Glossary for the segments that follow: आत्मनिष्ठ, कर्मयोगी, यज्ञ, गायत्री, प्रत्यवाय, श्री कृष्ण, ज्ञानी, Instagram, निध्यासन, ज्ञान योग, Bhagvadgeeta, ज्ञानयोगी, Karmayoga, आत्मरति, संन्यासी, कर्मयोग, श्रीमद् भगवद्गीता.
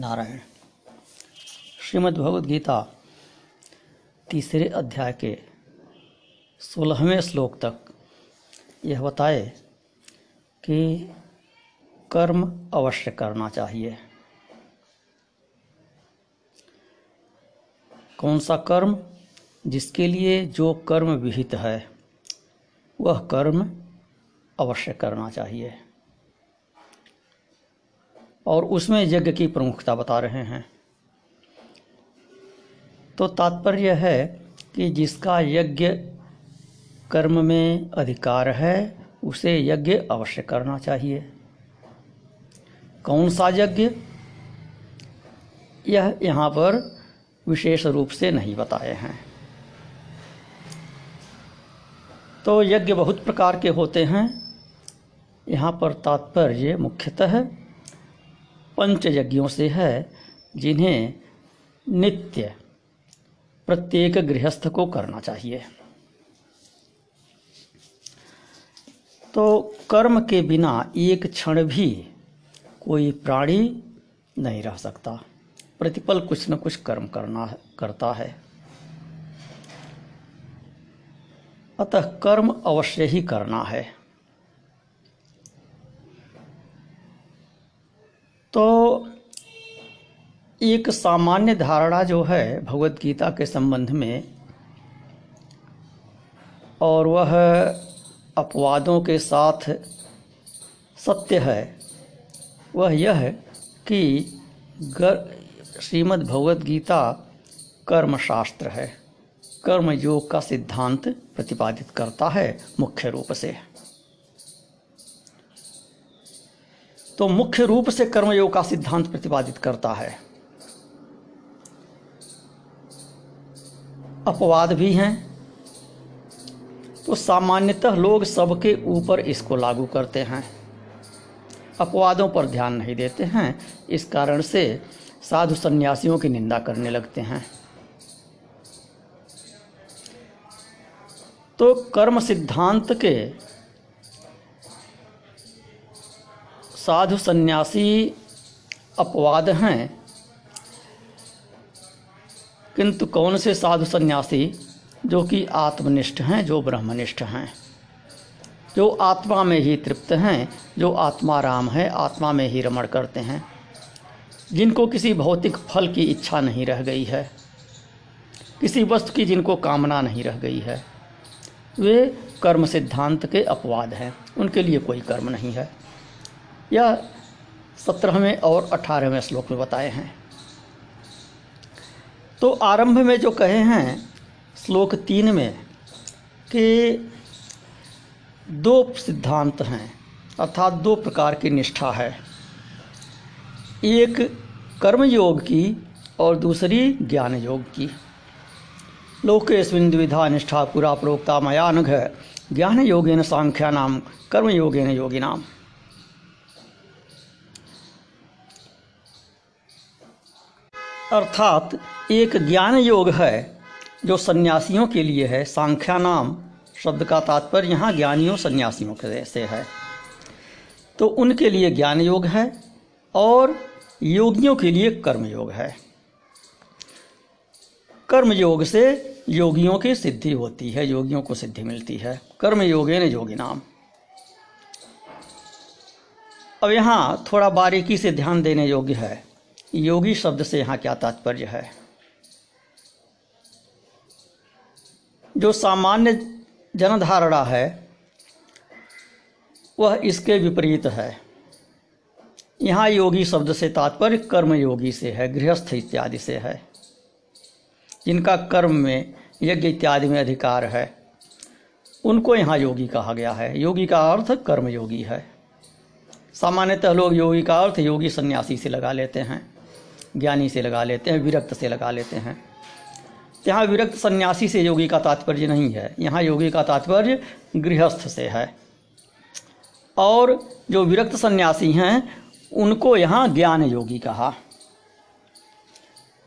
नारायण। श्रीमद् भगवद्गीता तीसरे अध्याय के 16वें श्लोक तक यह बताए कि कर्म अवश्य करना चाहिए। कौन सा कर्म? जिसके लिए जो कर्म विहित है वह कर्म अवश्य करना चाहिए। और उसमें यज्ञ की प्रमुखता बता रहे हैं। तो तात्पर्य है कि जिसका यज्ञ कर्म में अधिकार है उसे यज्ञ अवश्य करना चाहिए। कौन सा यज्ञ, यह यहाँ पर विशेष रूप से नहीं बताए हैं। तो यज्ञ बहुत प्रकार के होते हैं। यहाँ पर तात्पर्य मुख्यतः पंच यज्ञों से है, जिन्हें नित्य प्रत्येक गृहस्थ को करना चाहिए। तो कर्म के बिना एक क्षण भी कोई प्राणी नहीं रह सकता। प्रतिपल कुछ न कुछ कर्म करता है। अतः कर्म अवश्य ही करना है। तो एक सामान्य धारणा जो है भगवद गीता के संबंध में, और वह अपवादों के साथ सत्य है, वह यह कि श्रीमद् भगवद गीता कर्मशास्त्र है। कर्मयोग का सिद्धांत प्रतिपादित करता है मुख्य रूप से। तो मुख्य रूप से कर्मयोग का सिद्धांत प्रतिपादित करता है। अपवाद भी हैं। तो सामान्यतः लोग सबके ऊपर इसको लागू करते हैं, अपवादों पर ध्यान नहीं देते हैं। इस कारण से साधु संन्यासियों की निंदा करने लगते हैं। तो कर्म सिद्धांत के साधु सन्यासी अपवाद हैं, किंतु कौन से साधु सन्यासी? जो कि आत्मनिष्ठ हैं, जो ब्रह्मनिष्ठ हैं, जो आत्मा में ही तृप्त हैं, जो आत्माराम है, आत्मा में ही रमण करते हैं, जिनको किसी भौतिक फल की इच्छा नहीं रह गई है, किसी वस्तु की जिनको कामना नहीं रह गई है, वे कर्म सिद्धांत के अपवाद हैं। उनके लिए कोई कर्म नहीं है। यह 17वें और 18वें श्लोक में बताए हैं। तो आरंभ में जो कहे हैं श्लोक 3 में कि दो सिद्धांत हैं, अर्थात दो प्रकार की निष्ठा है, एक कर्मयोग की और दूसरी ज्ञान योग की। लोकेस्मिन् द्विधा निष्ठा पुरा प्रोक्ता मया नघ ज्ञान योगेन सांख्यानाम कर्मयोगेन योगिनाम। अर्थात एक ज्ञान योग है जो सन्यासियों के लिए है। सांख्या नाम शब्द का तात्पर्य यहाँ ज्ञानियों सन्यासियों के से है। तो उनके लिए ज्ञान योग है और योगियों के लिए कर्म योग है। कर्म योग से योगियों की सिद्धि होती है, योगियों को सिद्धि मिलती है। कर्म योगेन योगिनाम। अब यहाँ थोड़ा बारीकी से ध्यान देने योग्य है, योगी शब्द से यहाँ क्या तात्पर्य है। जो सामान्य जनधारणा है वह इसके विपरीत है। यहाँ योगी शब्द से तात्पर्य कर्मयोगी से है, गृहस्थ इत्यादि से है, जिनका कर्म में यज्ञ इत्यादि में अधिकार है, उनको यहाँ योगी कहा गया है। योगी का अर्थ कर्मयोगी है। सामान्यतः लोग योगी का अर्थ योगी सन्यासी से लगा लेते हैं, ज्ञानी से लगा लेते हैं, विरक्त से लगा लेते हैं। यहाँ विरक्त सन्यासी से योगी का तात्पर्य नहीं है। यहाँ योगी का तात्पर्य गृहस्थ से है। और जो विरक्त सन्यासी हैं उनको यहाँ ज्ञान योगी कहा।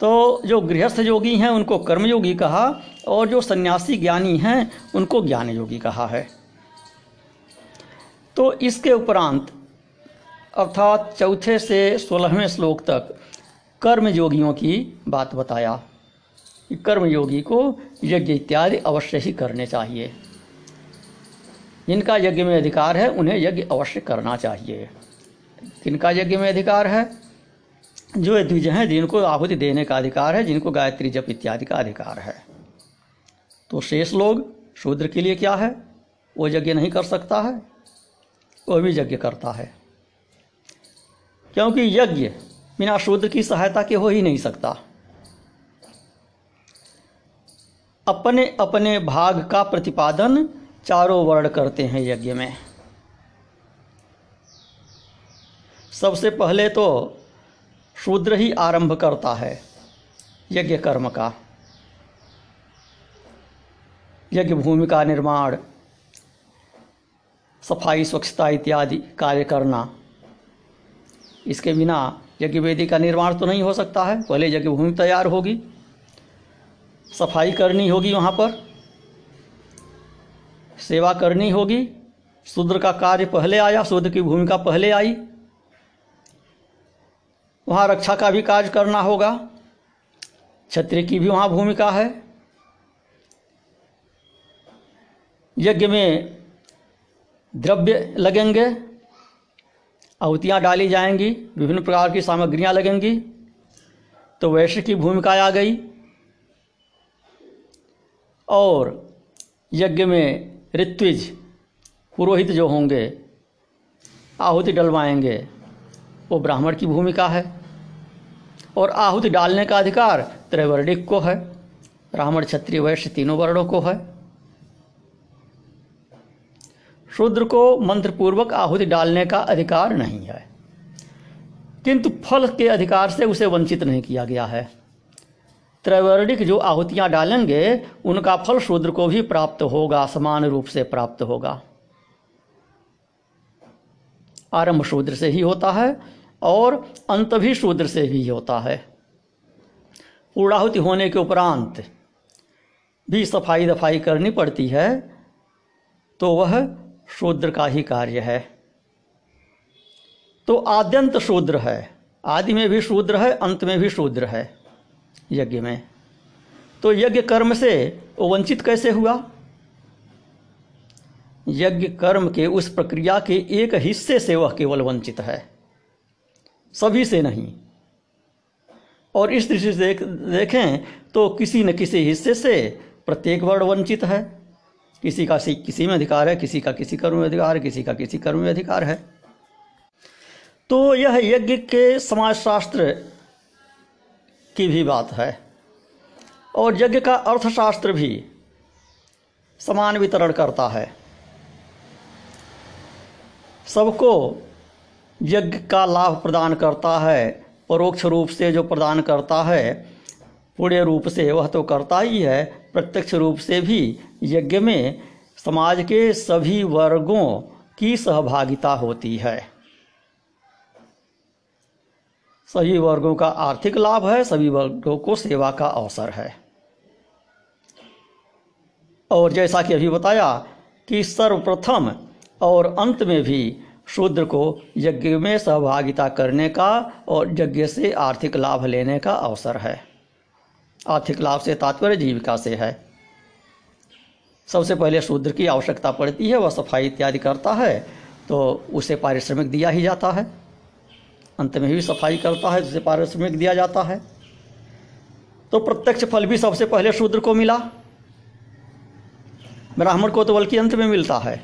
तो जो गृहस्थ योगी हैं उनको कर्मयोगी कहा, और जो सन्यासी ज्ञानी हैं उनको ज्ञान योगी कहा है। तो इसके उपरांत अर्थात चौथे से 16वें श्लोक तक कर्मयोगियों की बात बताया कि कर्मयोगी को यज्ञ इत्यादि अवश्य ही करने चाहिए। जिनका यज्ञ में अधिकार है उन्हें यज्ञ अवश्य करना चाहिए। किनका यज्ञ में अधिकार है? जो द्विज हैं, जिनको आहुति देने का अधिकार है, जिनको गायत्री जप इत्यादि का अधिकार है। तो शेष लोग, शूद्र के लिए क्या है? वो यज्ञ नहीं कर सकता है, वो भी यज्ञ करता है, क्योंकि यज्ञ बिना शूद्र की सहायता के हो ही नहीं सकता। अपने अपने भाग का प्रतिपादन चारों वर्ण करते हैं यज्ञ में। सबसे पहले तो शूद्र ही आरंभ करता है यज्ञ कर्म का, यज्ञ भूमि का निर्माण, सफाई, स्वच्छता इत्यादि कार्य करना। इसके बिना यज्ञ वेदी का निर्माण तो नहीं हो सकता है। पहले यज्ञ भूमि तैयार होगी, सफाई करनी होगी, वहाँ पर सेवा करनी होगी। शूद्र का कार्य पहले आया, शूद्र की भूमिका पहले आई। वहाँ रक्षा का भी कार्य करना होगा, क्षत्रिय की भी वहाँ भूमिका है। यज्ञ में द्रव्य लगेंगे, आहुतियाँ डाली जाएंगी, विभिन्न प्रकार की सामग्रियाँ लगेंगी, तो वैश्य की भूमिका आ गई। और यज्ञ में ऋत्विज पुरोहित जो होंगे, आहुति डलवाएंगे, वो ब्राह्मण की भूमिका है। और आहुति डालने का अधिकार त्रैवर्णिक को है, ब्राह्मण क्षत्रिय वैश्य तीनों वर्णों को है। शूद्र को मंत्रपूर्वक आहुति डालने का अधिकार नहीं है, किंतु फल के अधिकार से उसे वंचित नहीं किया गया है। त्रैवर्णिक जो आहुतियाँ डालेंगे उनका फल शूद्र को भी प्राप्त होगा, समान रूप से प्राप्त होगा। आरंभ शूद्र से ही होता है और अंत भी शूद्र से ही होता है। पूर्णाहुति होने के उपरांत भी सफाई दफाई करनी पड़ती है, तो वह शूद्र का ही कार्य है। तो आद्यंत शूद्र है, आदि में भी शूद्र है, अंत में भी शूद्र है यज्ञ में। तो यज्ञ कर्म से वंचित कैसे हुआ? यज्ञ कर्म के उस प्रक्रिया के एक हिस्से से वह केवल वंचित है, सभी से नहीं। और इस दृष्टि से देखें तो किसी न किसी हिस्से से प्रत्येक वर्ण वंचित है। किसी का किसी में अधिकार है, किसी का किसी कर्म में अधिकार है, किसी का किसी कर्म में अधिकार है। तो यह यज्ञ के समाजशास्त्र की भी बात है, और यज्ञ का अर्थशास्त्र भी समान वितरण करता है। सबको यज्ञ का लाभ प्रदान करता है, परोक्ष रूप से जो प्रदान करता है पूर्ण रूप से वह तो करता ही है, प्रत्यक्ष रूप से भी यज्ञ में समाज के सभी वर्गों की सहभागिता होती है। सभी वर्गों का आर्थिक लाभ है, सभी वर्गों को सेवा का अवसर है। और जैसा कि अभी बताया कि सर्वप्रथम और अंत में भी शूद्र को यज्ञ में सहभागिता करने का और यज्ञ से आर्थिक लाभ लेने का अवसर है। आर्थिक लाभ से तात्पर्य जीविका से है। सबसे पहले शूद्र की आवश्यकता पड़ती है, वह सफाई इत्यादि करता है तो उसे पारिश्रमिक दिया ही जाता है। अंत में भी सफाई करता है तो उसे पारिश्रमिक दिया जाता है। तो प्रत्यक्ष फल भी सबसे पहले शूद्र को मिला, ब्राह्मण को तो बल्कि अंत में मिलता है।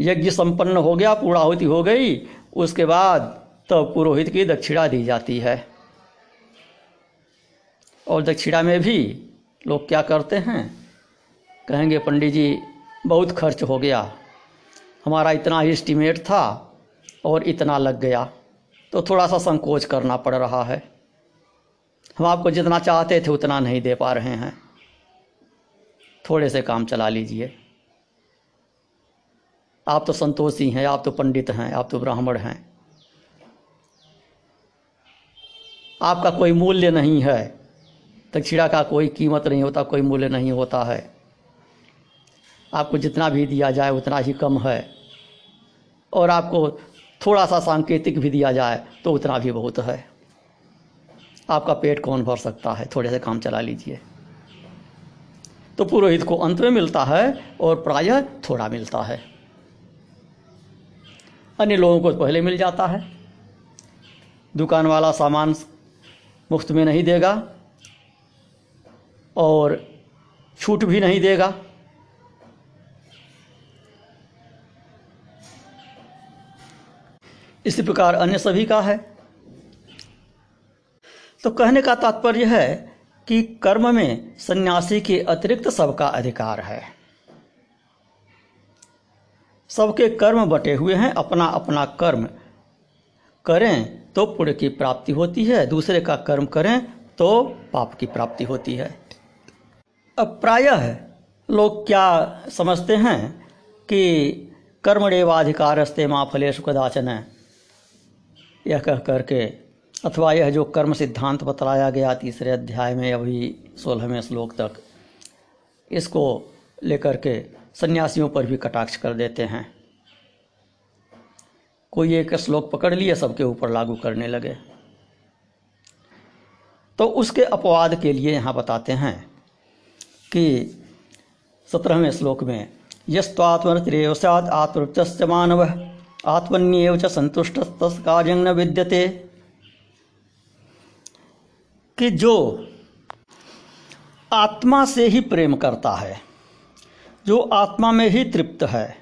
यज्ञ संपन्न हो गया, पूर्णाहुति हो गई, उसके बाद तब तो पुरोहित की दक्षिणा दी जाती है। और दक्षिणा में भी लोग क्या करते हैं? कहेंगे पंडित जी बहुत खर्च हो गया, हमारा इतना ही एस्टीमेट था और इतना लग गया, तो थोड़ा सा संकोच करना पड़ रहा है, हम आपको जितना चाहते थे उतना नहीं दे पा रहे हैं, थोड़े से काम चला लीजिए। आप तो संतोषी हैं, आप तो पंडित हैं, आप तो ब्राह्मण हैं, आपका कोई मूल्य नहीं है, दक्षिणा का कोई कीमत नहीं होता, कोई मूल्य नहीं होता है, आपको जितना भी दिया जाए उतना ही कम है। और आपको थोड़ा सा सांकेतिक भी दिया जाए तो उतना भी बहुत है। आपका पेट कौन भर सकता है, थोड़े से काम चला लीजिए। तो पुरोहित को अंत में मिलता है और प्रायः थोड़ा मिलता है, अन्य लोगों को पहले मिल जाता है। दुकान वाला सामान मुफ्त में नहीं देगा और छूट भी नहीं देगा। इसी प्रकार अन्य सभी का है। तो कहने का तात्पर्य है कि कर्म में सन्यासी के अतिरिक्त सबका अधिकार है। सबके कर्म बटे हुए हैं, अपना अपना कर्म करें तो पुण्य की प्राप्ति होती है, दूसरे का कर्म करें तो पाप की प्राप्ति होती है। अब प्रायः लोग क्या समझते हैं कि कर्मण्येवाधिकारस्ते मा फलेषु कदाचन, यह कह करके, अथवा यह जो कर्म सिद्धांत बतलाया गया तीसरे अध्याय में अभी 16वें श्लोक तक, इसको लेकर के सन्यासियों पर भी कटाक्ष कर देते हैं। कोई एक श्लोक पकड़ लिए, सबके ऊपर लागू करने लगे। तो उसके अपवाद के लिए यहाँ बताते हैं कि 17वें श्लोक में यस्त्वात्मरतिरेव स्यात् आत्मवृत्तस्य मानवः आत्मन्येव च संतुष्टस्तस्य कार्यं न विद्यते, कि जो आत्मा से ही प्रेम करता है, जो आत्मा में ही तृप्त है,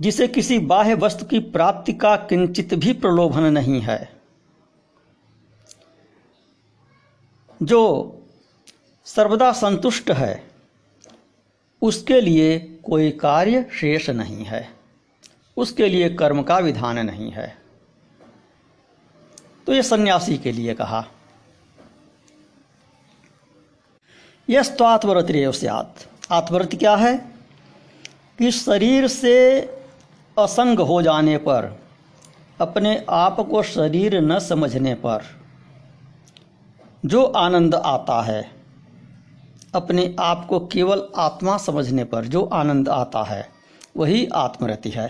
जिसे किसी बाह्य वस्तु की प्राप्ति का किंचित भी प्रलोभन नहीं है, जो सर्वदा संतुष्ट है, उसके लिए कोई कार्य शेष नहीं है, उसके लिए कर्म का विधान नहीं है। तो ये सन्यासी के लिए कहा यस्त्वात्मरतिरेव स्यात्। आत्मरति क्या है कि शरीर से असंग हो जाने पर, अपने आप को शरीर न समझने पर जो आनंद आता है, अपने आप को केवल आत्मा समझने पर जो आनंद आता है, वही आत्मरति है।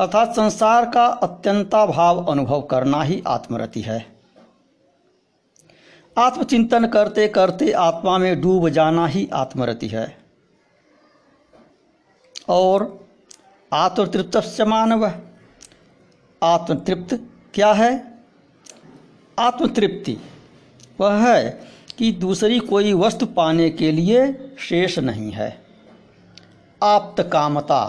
अर्थात संसार का अत्यंताभाव अनुभव करना ही आत्मरति है। आत्मचिंतन करते करते आत्मा में डूब जाना ही आत्मरति है। और आत्मतृप्तस्य मानवः, आत्मतृप्त क्या है? आत्मतृप्ति वह है कि दूसरी कोई वस्तु पाने के लिए शेष नहीं है। आप्त कामता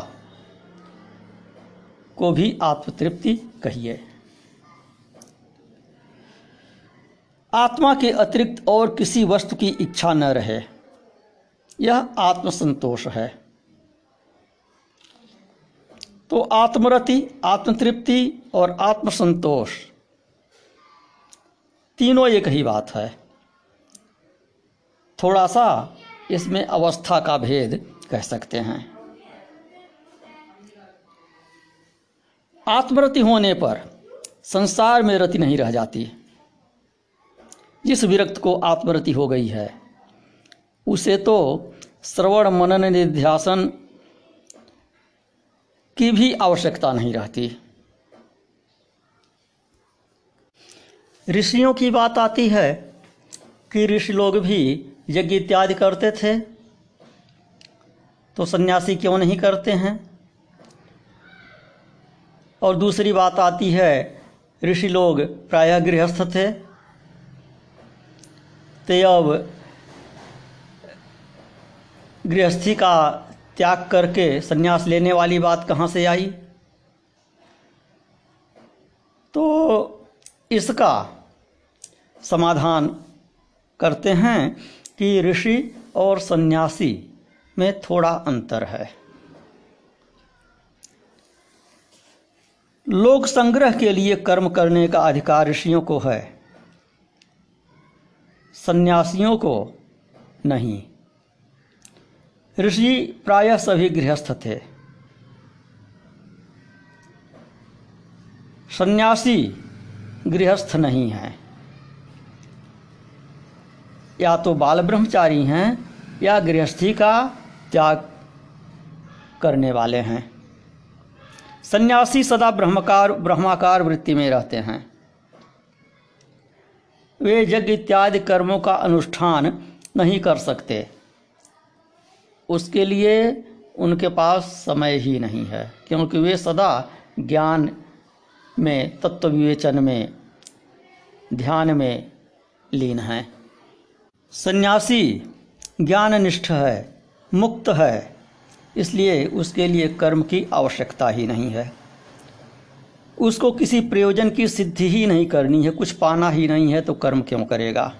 को भी आत्मतृप्ति कहिए। आत्मा के अतिरिक्त और किसी वस्तु की इच्छा न रहे, यह आत्मसंतोष है। तो आत्मरति, आत्मतृप्ति और आत्मसंतोष तीनों एक ही बात है। थोड़ा सा इसमें अवस्था का भेद कह सकते हैं। आत्मरति होने पर संसार में रति नहीं रह जाती। जिस विरक्त को आत्मरति हो गई है, उसे तो श्रवण मनन निध्यासन की भी आवश्यकता नहीं रहती। ऋषियों की बात आती है कि ऋषि लोग भी यज्ञ इत्यादि करते थे, तो सन्यासी क्यों नहीं करते हैं? और दूसरी बात आती है ऋषि लोग प्रायः गृहस्थ थे, ते अब गृहस्थी का त्याग करके सन्यास लेने वाली बात कहाँ से आई? तो इसका समाधान करते हैं कि ऋषि और सन्यासी में थोड़ा अंतर है। लोक संग्रह के लिए कर्म करने का अधिकार ऋषियों को है, सन्यासियों को नहीं। ऋषि प्रायः सभी गृहस्थ थे, सन्यासी गृहस्थ नहीं हैं, या तो बाल ब्रह्मचारी हैं या गृहस्थी का त्याग करने वाले हैं। सन्यासी सदा ब्रह्माकार वृत्ति में रहते हैं। वे यज्ञ इत्यादि कर्मों का अनुष्ठान नहीं कर सकते, उसके लिए उनके पास समय ही नहीं है, क्योंकि वे सदा ज्ञान में, तत्व विवेचन में, ध्यान में लीन हैं। सन्यासी ज्ञाननिष्ठ है, मुक्त है, इसलिए उसके लिए कर्म की आवश्यकता ही नहीं है। उसको किसी प्रयोजन की सिद्धि ही नहीं करनी है, कुछ पाना ही नहीं है तो कर्म क्यों करेगा।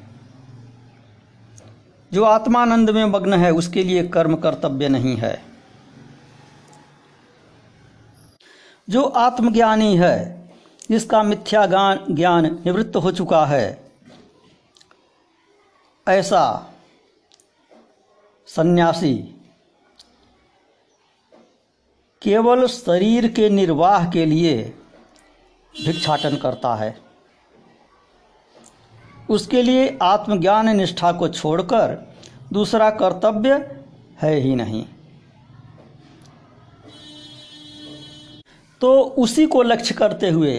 जो आत्मानंद में मग्न है उसके लिए कर्म कर्तव्य नहीं है। जो आत्मज्ञानी है, जिसका मिथ्या ज्ञान निवृत्त हो चुका है, ऐसा सन्यासी केवल शरीर के निर्वाह के लिए भिक्षाटन करता है। उसके लिए आत्मज्ञान निष्ठा को छोड़कर दूसरा कर्तव्य है ही नहीं। तो उसी को लक्ष्य करते हुए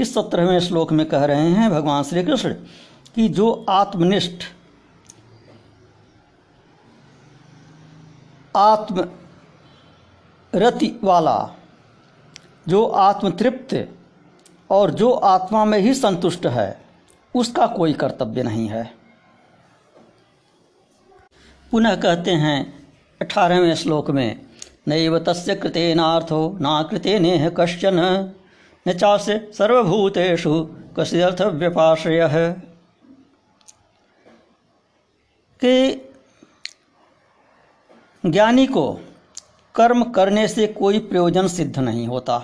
इस 17वें श्लोक में कह रहे हैं भगवान श्री कृष्ण कि जो आत्मनिष्ठ, आत्मरति वाला, जो आत्मतृप्त और जो आत्मा में ही संतुष्ट है, उसका कोई कर्तव्य नहीं है। पुनः कहते हैं 18वें श्लोक में, नैव तस्य कृतेनार्थो ना कृतेनेह कश्चन न चास्य सर्वभूतेषु कस्यर्थ व्यपाश्रयः। कि ज्ञानी को कर्म करने से कोई प्रयोजन सिद्ध नहीं होता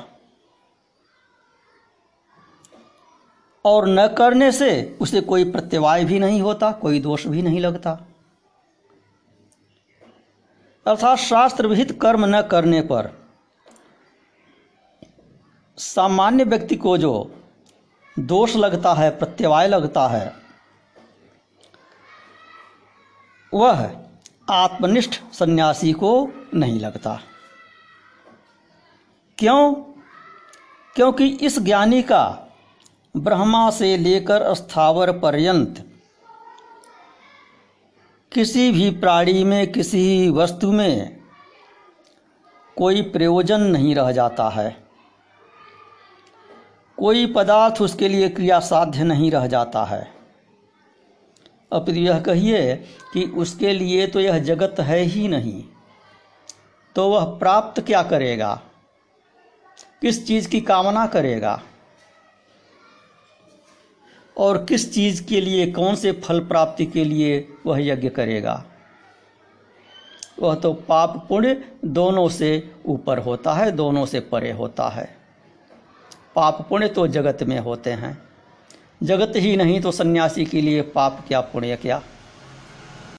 और न करने से उसे कोई प्रत्यवाय भी नहीं होता, कोई दोष भी नहीं लगता। अर्थात शास्त्र विहित कर्म न करने पर सामान्य व्यक्ति को जो दोष लगता है, प्रत्यवाय लगता है, वह आत्मनिष्ठ सन्यासी को नहीं लगता। क्यों? क्योंकि इस ज्ञानी का ब्रह्मा से लेकर स्थावर पर्यंत किसी भी प्राणी में, किसी वस्तु में कोई प्रयोजन नहीं रह जाता है, कोई पदार्थ उसके लिए क्रिया साध्य नहीं रह जाता है। अब यह कहिए कि उसके लिए तो यह जगत है ही नहीं, तो वह प्राप्त क्या करेगा, किस चीज़ की कामना करेगा और किस चीज़ के लिए, कौन से फल प्राप्ति के लिए वह यज्ञ करेगा। वह तो पाप पुण्य दोनों से ऊपर होता है, दोनों से परे होता है। पाप पुण्य तो जगत में होते हैं, जगत ही नहीं तो सन्यासी के लिए पाप क्या पुण्य क्या।